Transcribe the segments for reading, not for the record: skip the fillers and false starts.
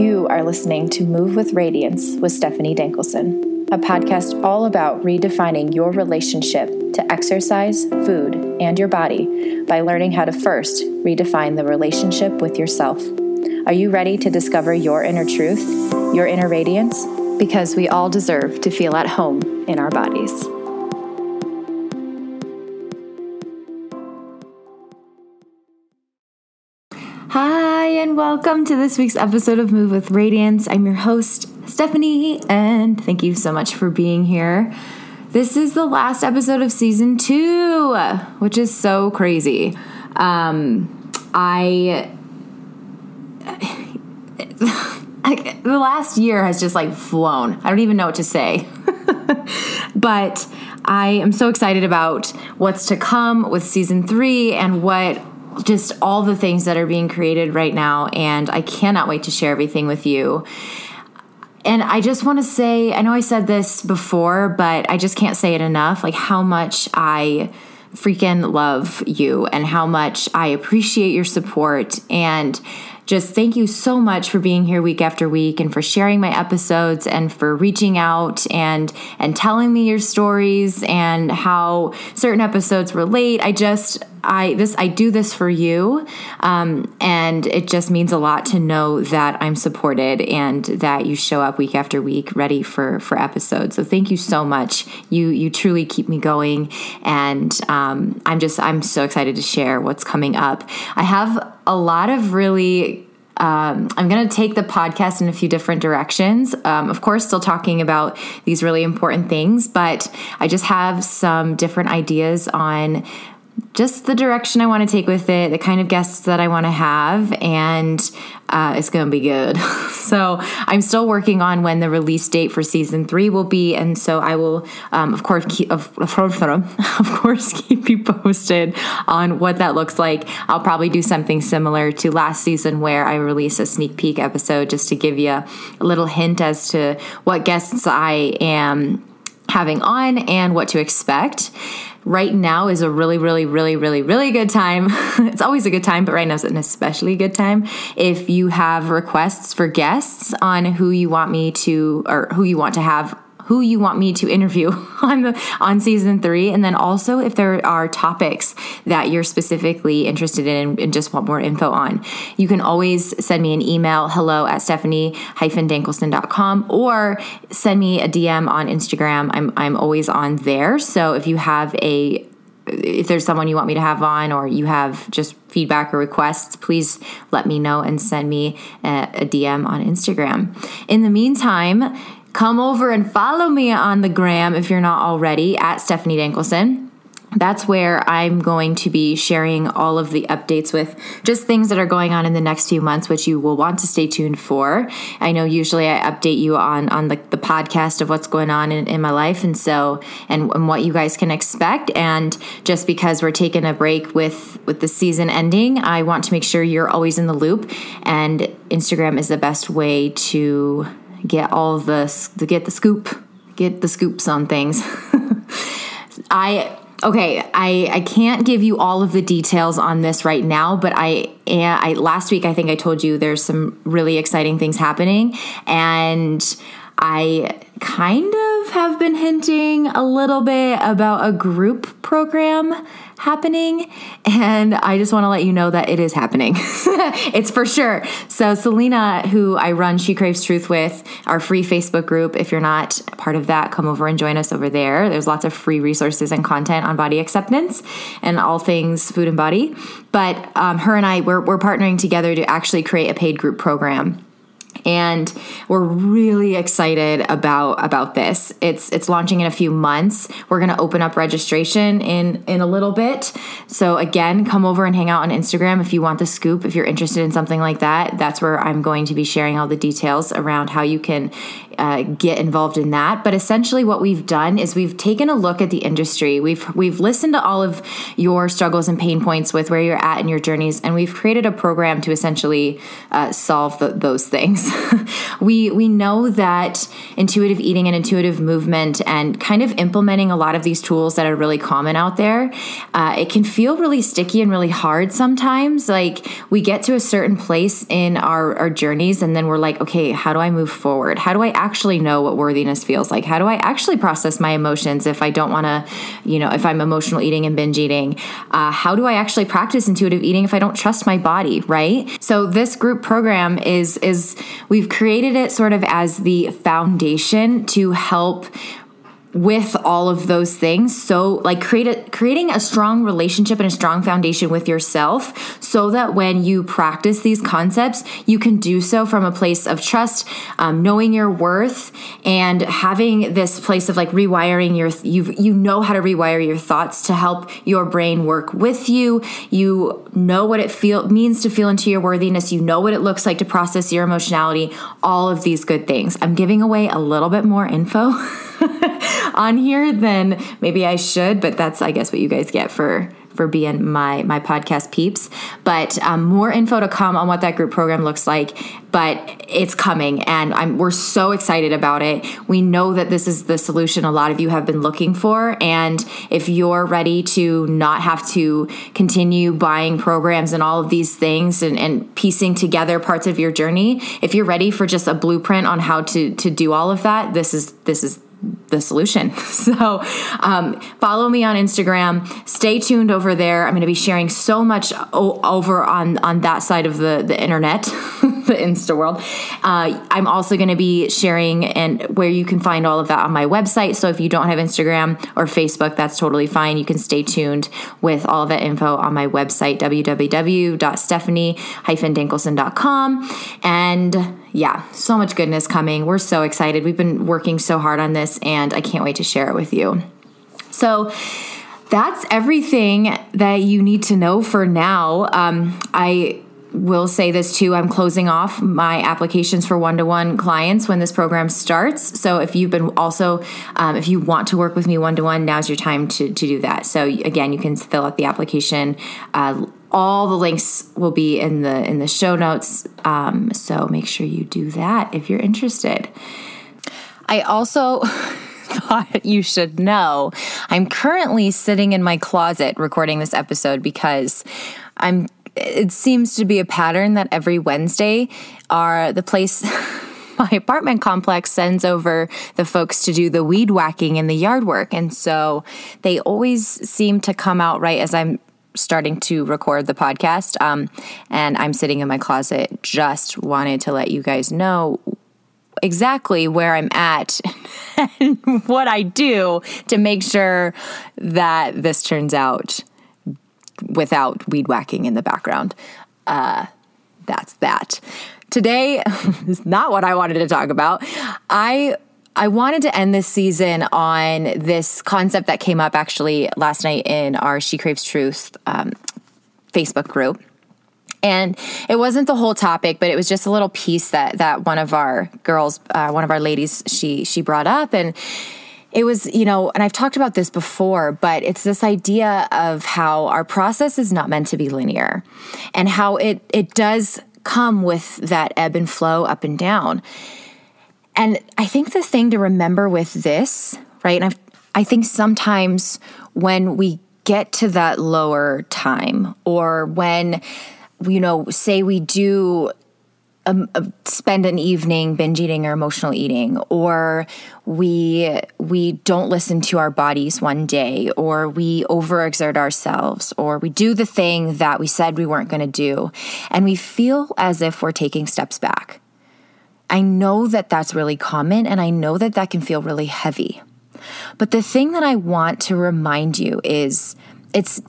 You are listening to Move with Radiance with Stephanie Dankelson, a podcast all about redefining your relationship to exercise, food, and your body by learning how to first redefine the relationship with yourself. Are you ready to discover your inner truth, your inner radiance? Because we all deserve to feel at home in our bodies. Hi, and welcome to this week's episode of Move with Radiance. I'm your host, Stephanie, and thank you so much for being here. This is the last episode of season 2, which is so crazy. The last year has just like flown. I don't even know what to say. But I am so excited about what's to come with season 3 and what just all the things that are being created right now, and I cannot wait to share everything with you. And I just want to say, I know I said this before, but I just can't say it enough, like how much I freaking love you and how much I appreciate your support. And just thank you so much for being here week after week and for sharing my episodes and for reaching out and telling me your stories and how certain episodes relate. I do this for you, and it just means a lot to know that I'm supported and that you show up week after week ready for episodes. So thank you so much. You truly keep me going, and I'm so excited to share what's coming up. I have a lot of really. I'm going to take the podcast in a few different directions. Of course, still talking about these really important things, but I just have some different ideas on just the direction I want to take with it, the kind of guests that I want to have, and it's going to be good. So I'm still working on when the release date for season 3 will be, and so I will, of course, keep you posted on what that looks like. I'll probably do something similar to last season where I release a sneak peek episode just to give you a little hint as to what guests I am having on and what to expect. Right now is a really, really, really, really, really good time. It's always a good time, but right now is an especially good time. If you have requests for guests on who you want me to interview on season 3. And then also if there are topics that you're specifically interested in and just want more info on, you can always send me an email, hello@stephanie-dankelson.com, or send me a DM on Instagram. I'm always on there. So if you have if there's someone you want me to have on, or you have just feedback or requests, please let me know and send me a DM on Instagram. In the meantime, come over and follow me on the gram if you're not already, @StephanieDankelson. That's where I'm going to be sharing all of the updates with just things that are going on in the next few months, which you will want to stay tuned for. I know usually I update you on the podcast of what's going on in my life and what you guys can expect. And just because we're taking a break with the season ending, I want to make sure you're always in the loop, and Instagram is the best way to get the scoops on things. I can't give you all of the details on this right now, but I last week I think I told you there's some really exciting things happening, and I kind of have been hinting a little bit about a group program happening, and I just want to let you know that it is happening. It's for sure. So Selena, who I run She Craves Truth with, our free Facebook group, if you're not part of that, come over and join us over there. There's lots of free resources and content on body acceptance and all things food and body. But her and I, we're partnering together to actually create a paid group program. And we're really excited about this. It's launching in a few months. We're going to open up registration in a little bit. So again, come over and hang out on Instagram if you want the scoop. If you're interested in something like that, that's where I'm going to be sharing all the details around how you can get involved in that. But essentially what we've done is we've taken a look at the industry. We've listened to all of your struggles and pain points with where you're at in your journeys, and we've created a program to essentially solve those things. things. We know that intuitive eating and intuitive movement and kind of implementing a lot of these tools that are really common out there, it can feel really sticky and really hard sometimes. Like we get to a certain place in our journeys and then we're like, okay, how do I move forward? How do I actually know what worthiness feels like? How do I actually process my emotions if I don't want to, if I'm emotional eating and binge eating? How do I actually practice intuitive eating if I don't trust my body, right? So this group program is we've created it sort of as the foundation to help with all of those things. So like creating a strong relationship and a strong foundation with yourself so that when you practice these concepts, you can do so from a place of trust, knowing your worth and having this place of like rewiring how to rewire your thoughts to help your brain work with you. You know what it means to feel into your worthiness. You know what it looks like to process your emotionality, all of these good things. I'm giving away a little bit more info on here than maybe I should, but that's, I guess, what you guys get for being my podcast peeps. But more info to come on what that group program looks like, but it's coming and we're so excited about it. We know that this is the solution a lot of you have been looking for. And if you're ready to not have to continue buying programs and all of these things and piecing together parts of your journey, if you're ready for just a blueprint on how to do all of that, this is the solution. So follow me on Instagram. Stay tuned over there. I'm going to be sharing so much over on that side of the internet, the Insta world. I'm also going to be sharing and where you can find all of that on my website. So if you don't have Instagram or Facebook, that's totally fine. You can stay tuned with all of that info on my website, www.stephanie-dankelson.com. And yeah, so much goodness coming. We're so excited. We've been working so hard on this and I can't wait to share it with you. So that's everything that you need to know for now. I will say this too. I'm closing off my applications for one-to-one clients when this program starts. So if you've been if you want to work with me one-to-one, now's your time to do that. So again, you can fill out the application. All the links will be in the show notes. So make sure you do that if you're interested. I also thought you should know I'm currently sitting in my closet recording this episode because it seems to be a pattern that every Wednesday are the place my apartment complex sends over the folks to do the weed whacking and the yard work. And so they always seem to come out right as I'm starting to record the podcast. And I'm sitting in my closet. Just wanted to let you guys know exactly where I'm at and what I do to make sure that this turns out without weed whacking in the background. That's that. Today is not what I wanted to talk about. I wanted to end this season on this concept that came up actually last night in our She Craves Truth Facebook group. And it wasn't the whole topic, but it was just a little piece that one of our girls, one of our ladies, she brought up. And it was, and I've talked about this before, but it's this idea of how our process is not meant to be linear and how it does come with that ebb and flow, up and down. And I think the thing to remember with this, right, and I think sometimes when we get to that lower time or when, say we do spend an evening binge eating or emotional eating, or we don't listen to our bodies one day, or we overexert ourselves, or we do the thing that we said we weren't going to do, and we feel as if we're taking steps back. I know that that's really common, and I know that that can feel really heavy. But the thing that I want to remind you is it's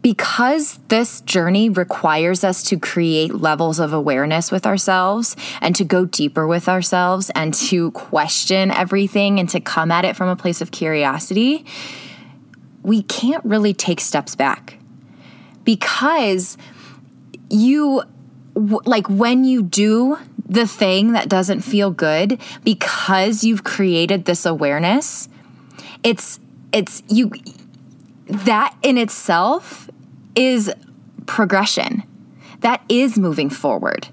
because this journey requires us to create levels of awareness with ourselves and to go deeper with ourselves and to question everything and to come at it from a place of curiosity, we can't really take steps back. Because when you do the thing that doesn't feel good, because you've created this awareness, that in itself is progression. That is moving forward.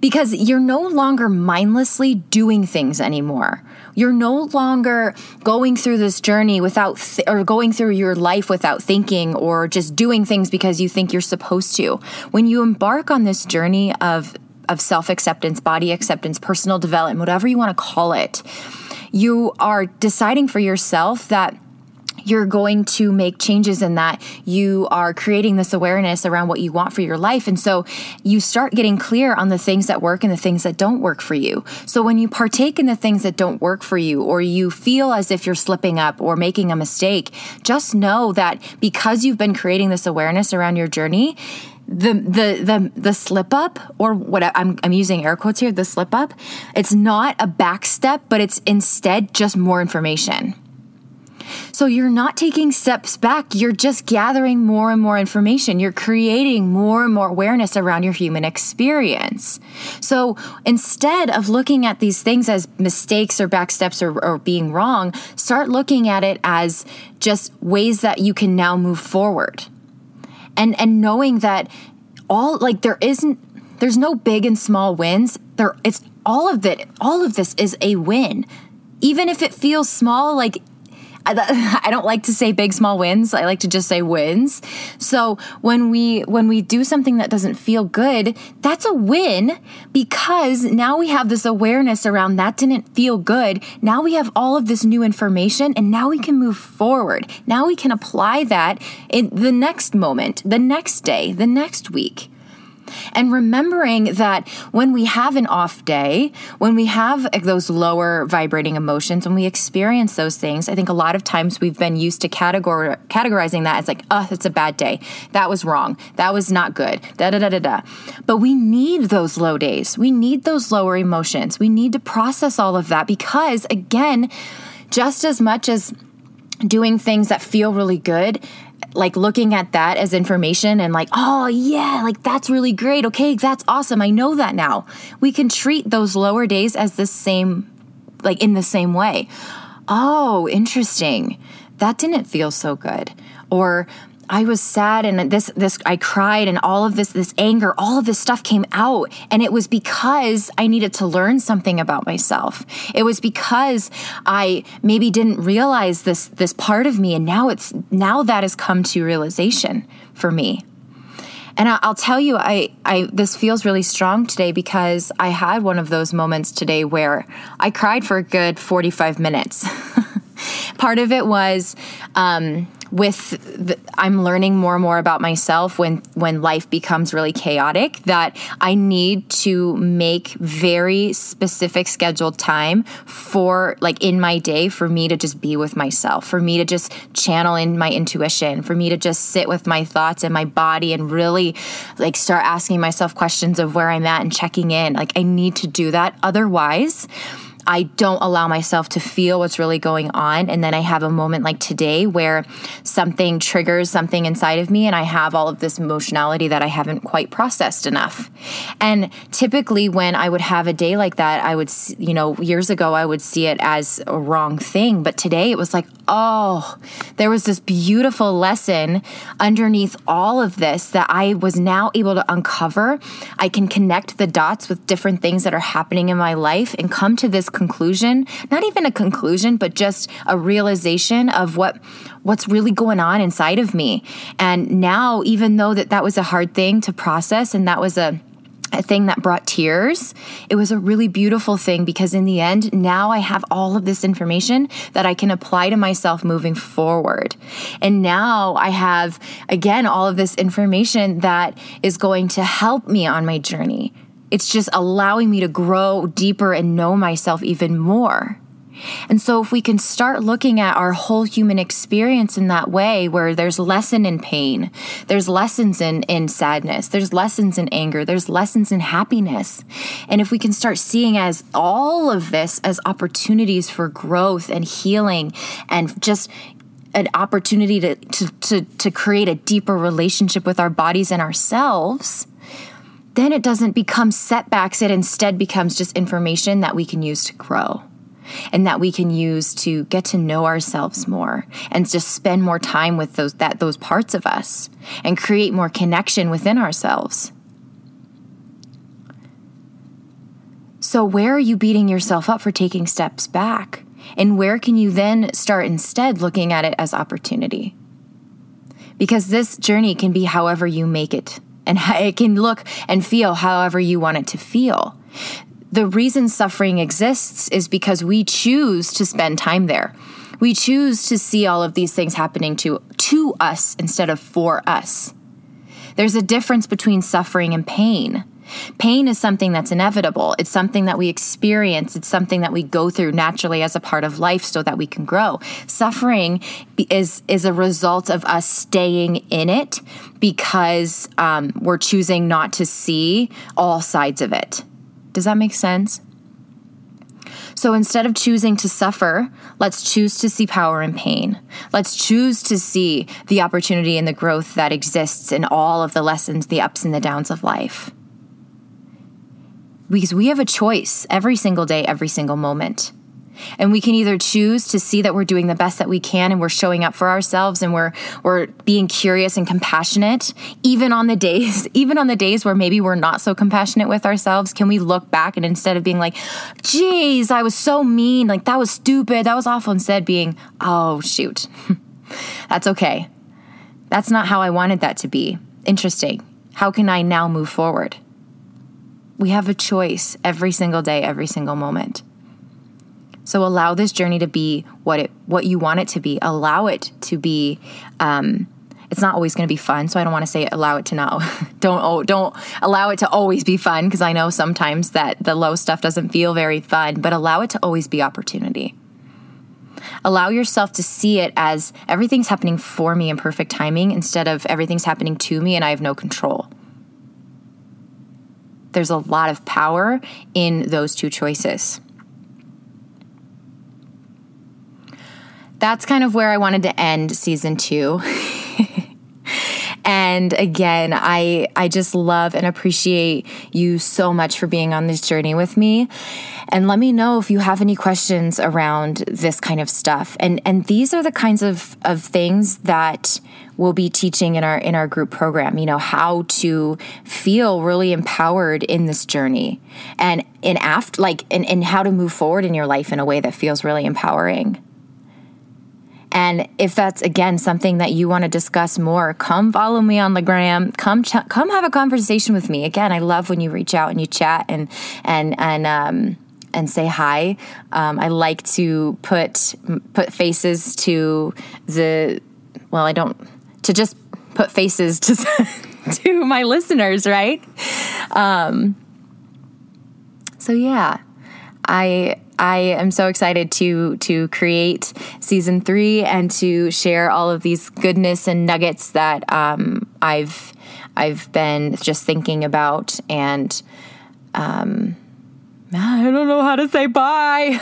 because you're no longer mindlessly doing things anymore. You're no longer going through this journey without or going through your life without thinking, or just doing things because you think you're supposed to. When you embark on this journey of self-acceptance, body acceptance, personal development, whatever you want to call it, you are deciding for yourself that you're going to make changes, in that you are creating this awareness around what you want for your life. And so you start getting clear on the things that work and the things that don't work for you. So when you partake in the things that don't work for you, or you feel as if you're slipping up or making a mistake, just know that because you've been creating this awareness around your journey, the slip up, or what I'm using air quotes here, the slip up, it's not a back step, but it's instead just more information. So you're not taking steps back. You're just gathering more and more information. You're creating more and more awareness around your human experience. So instead of looking at these things as mistakes or back steps or being wrong, start looking at it as just ways that you can now move forward. And knowing that there's no big and small wins. It's all of it. All of this is a win. Even if it feels small, like, I don't like to say big, small wins. I like to just say wins. So when we do something that doesn't feel good, that's a win, because now we have this awareness around that didn't feel good. Now we have all of this new information, and now we can move forward. Now we can apply that in the next moment, the next day, the next week. And remembering that when we have an off day, when we have those lower vibrating emotions, when we experience those things, I think a lot of times we've been used to categorizing that as like, oh, it's a bad day. That was wrong. That was not good. Da-da-da-da-da. But we need those low days. We need those lower emotions. We need to process all of that, because, again, just as much as doing things that feel really good, like looking at that as information and like, oh yeah, like that's really great. Okay, that's awesome. I know that now. We can treat those lower days as the same, like in the same way. Oh, interesting. That didn't feel so good. Or I was sad and this I cried, and all of this anger, all of this stuff came out, and it was because I needed to learn something about myself. It was because I maybe didn't realize this part of me, and now that has come to realization for me. And I'll tell you, I this feels really strong today, because I had one of those moments today where I cried for a good 45 minutes. Part of it was I'm learning more and more about myself when life becomes really chaotic, that I need to make very specific scheduled time for, like, in my day, for me to just be with myself, for me to just channel in my intuition, for me to just sit with my thoughts and my body and really, like, start asking myself questions of where I'm at and checking in. Like, I need to do that. Otherwise, I don't allow myself to feel what's really going on. And then I have a moment like today where something triggers something inside of me, and I have all of this emotionality that I haven't quite processed enough. And typically when I would have a day like that, I would, years ago, I would see it as a wrong thing. But today it was like, oh, there was this beautiful lesson underneath all of this that I was now able to uncover. I can connect the dots with different things that are happening in my life and come to this conclusion, not even a conclusion, but just a realization of what's really going on inside of me. And now, even though that was a hard thing to process, and that was a thing that brought tears, it was a really beautiful thing, because in the end, now I have all of this information that I can apply to myself moving forward. And now I have, again, all of this information that is going to help me on my journey. It's just allowing me to grow deeper and know myself even more. And so if we can start looking at our whole human experience in that way, where there's lesson in pain, there's lessons in sadness, there's lessons in anger, there's lessons in happiness. And if we can start seeing as all of this as opportunities for growth and healing, and just an opportunity to create a deeper relationship with our bodies and ourselves, then it doesn't become setbacks. It instead becomes just information that we can use to grow, and that we can use to get to know ourselves more, and just spend more time with those parts of us, and create more connection within ourselves. So where are you beating yourself up for taking steps back? And where can you then start instead looking at it as opportunity? Because this journey can be however you make it, and it can look and feel however you want it to feel. The reason suffering exists is because we choose to spend time there. We choose to see all of these things happening to us instead of for us. There's a difference between suffering and pain. Pain is something that's inevitable. It's something that we experience. It's something that we go through naturally as a part of life so that we can grow. Suffering is a result of us staying in it because we're choosing not to see all sides of it. Does that make sense? So instead of choosing to suffer, let's choose to see power in pain. Let's choose to see the opportunity and the growth that exists in all of the lessons, the ups and the downs of life. Because we have a choice every single day, every single moment. And we can either choose to see that we're doing the best that we can and we're showing up for ourselves and we're being curious and compassionate, even on the days where maybe we're not so compassionate with ourselves. Can we look back and instead of being like, geez, I was so mean, like that was stupid, that was awful, instead being, oh shoot, that's okay. That's not how I wanted that to be. Interesting. How can I now move forward? We have a choice every single day, every single moment. So allow this journey to be what you want it to be. Allow it to be. It's not always going to be fun, so I don't want to say allow it to not. Don't allow it to always be fun, because I know sometimes that the low stuff doesn't feel very fun. But allow it to always be opportunity. Allow yourself to see it as everything's happening for me in perfect timing, instead of everything's happening to me and I have no control. There's a lot of power in those two choices. That's kind of where I wanted to end season 2. And again, I just love and appreciate you so much for being on this journey with me. And let me know if you have any questions around this kind of stuff. And these are the kinds of things that we'll be teaching in our group program, you know, how to feel really empowered in this journey and how to move forward in your life in a way that feels really empowering. And if that's, again, something that you want to discuss more, come follow me on the gram. Come have a conversation with me. Again, I love when you reach out and you chat and say hi. I like to put faces to put faces to to my listeners, right? So yeah, I am so excited to create season 3 and to share all of these goodness and nuggets that I've been just thinking about, and I don't know how to say bye.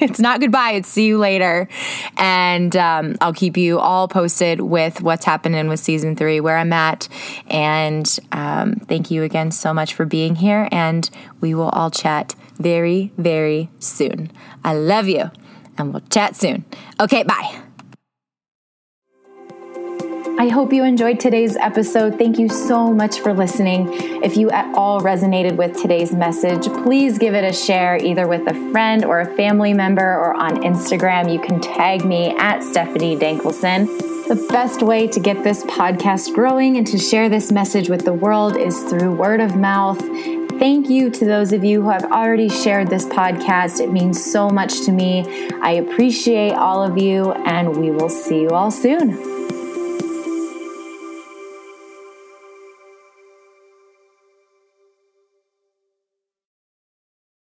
It's not goodbye. It's see you later. And I'll keep you all posted with what's happening with season 3, where I'm at. And thank you again so much for being here. And we will all chat very, very soon. I love you. And we'll chat soon. Okay, bye. I hope you enjoyed today's episode. Thank you so much for listening. If you at all resonated with today's message, please give it a share either with a friend or a family member, or on Instagram. You can tag me at Stephanie Dankelson. The best way to get this podcast growing and to share this message with the world is through word of mouth. Thank you to those of you who have already shared this podcast. It means so much to me. I appreciate all of you, and we will see you all soon.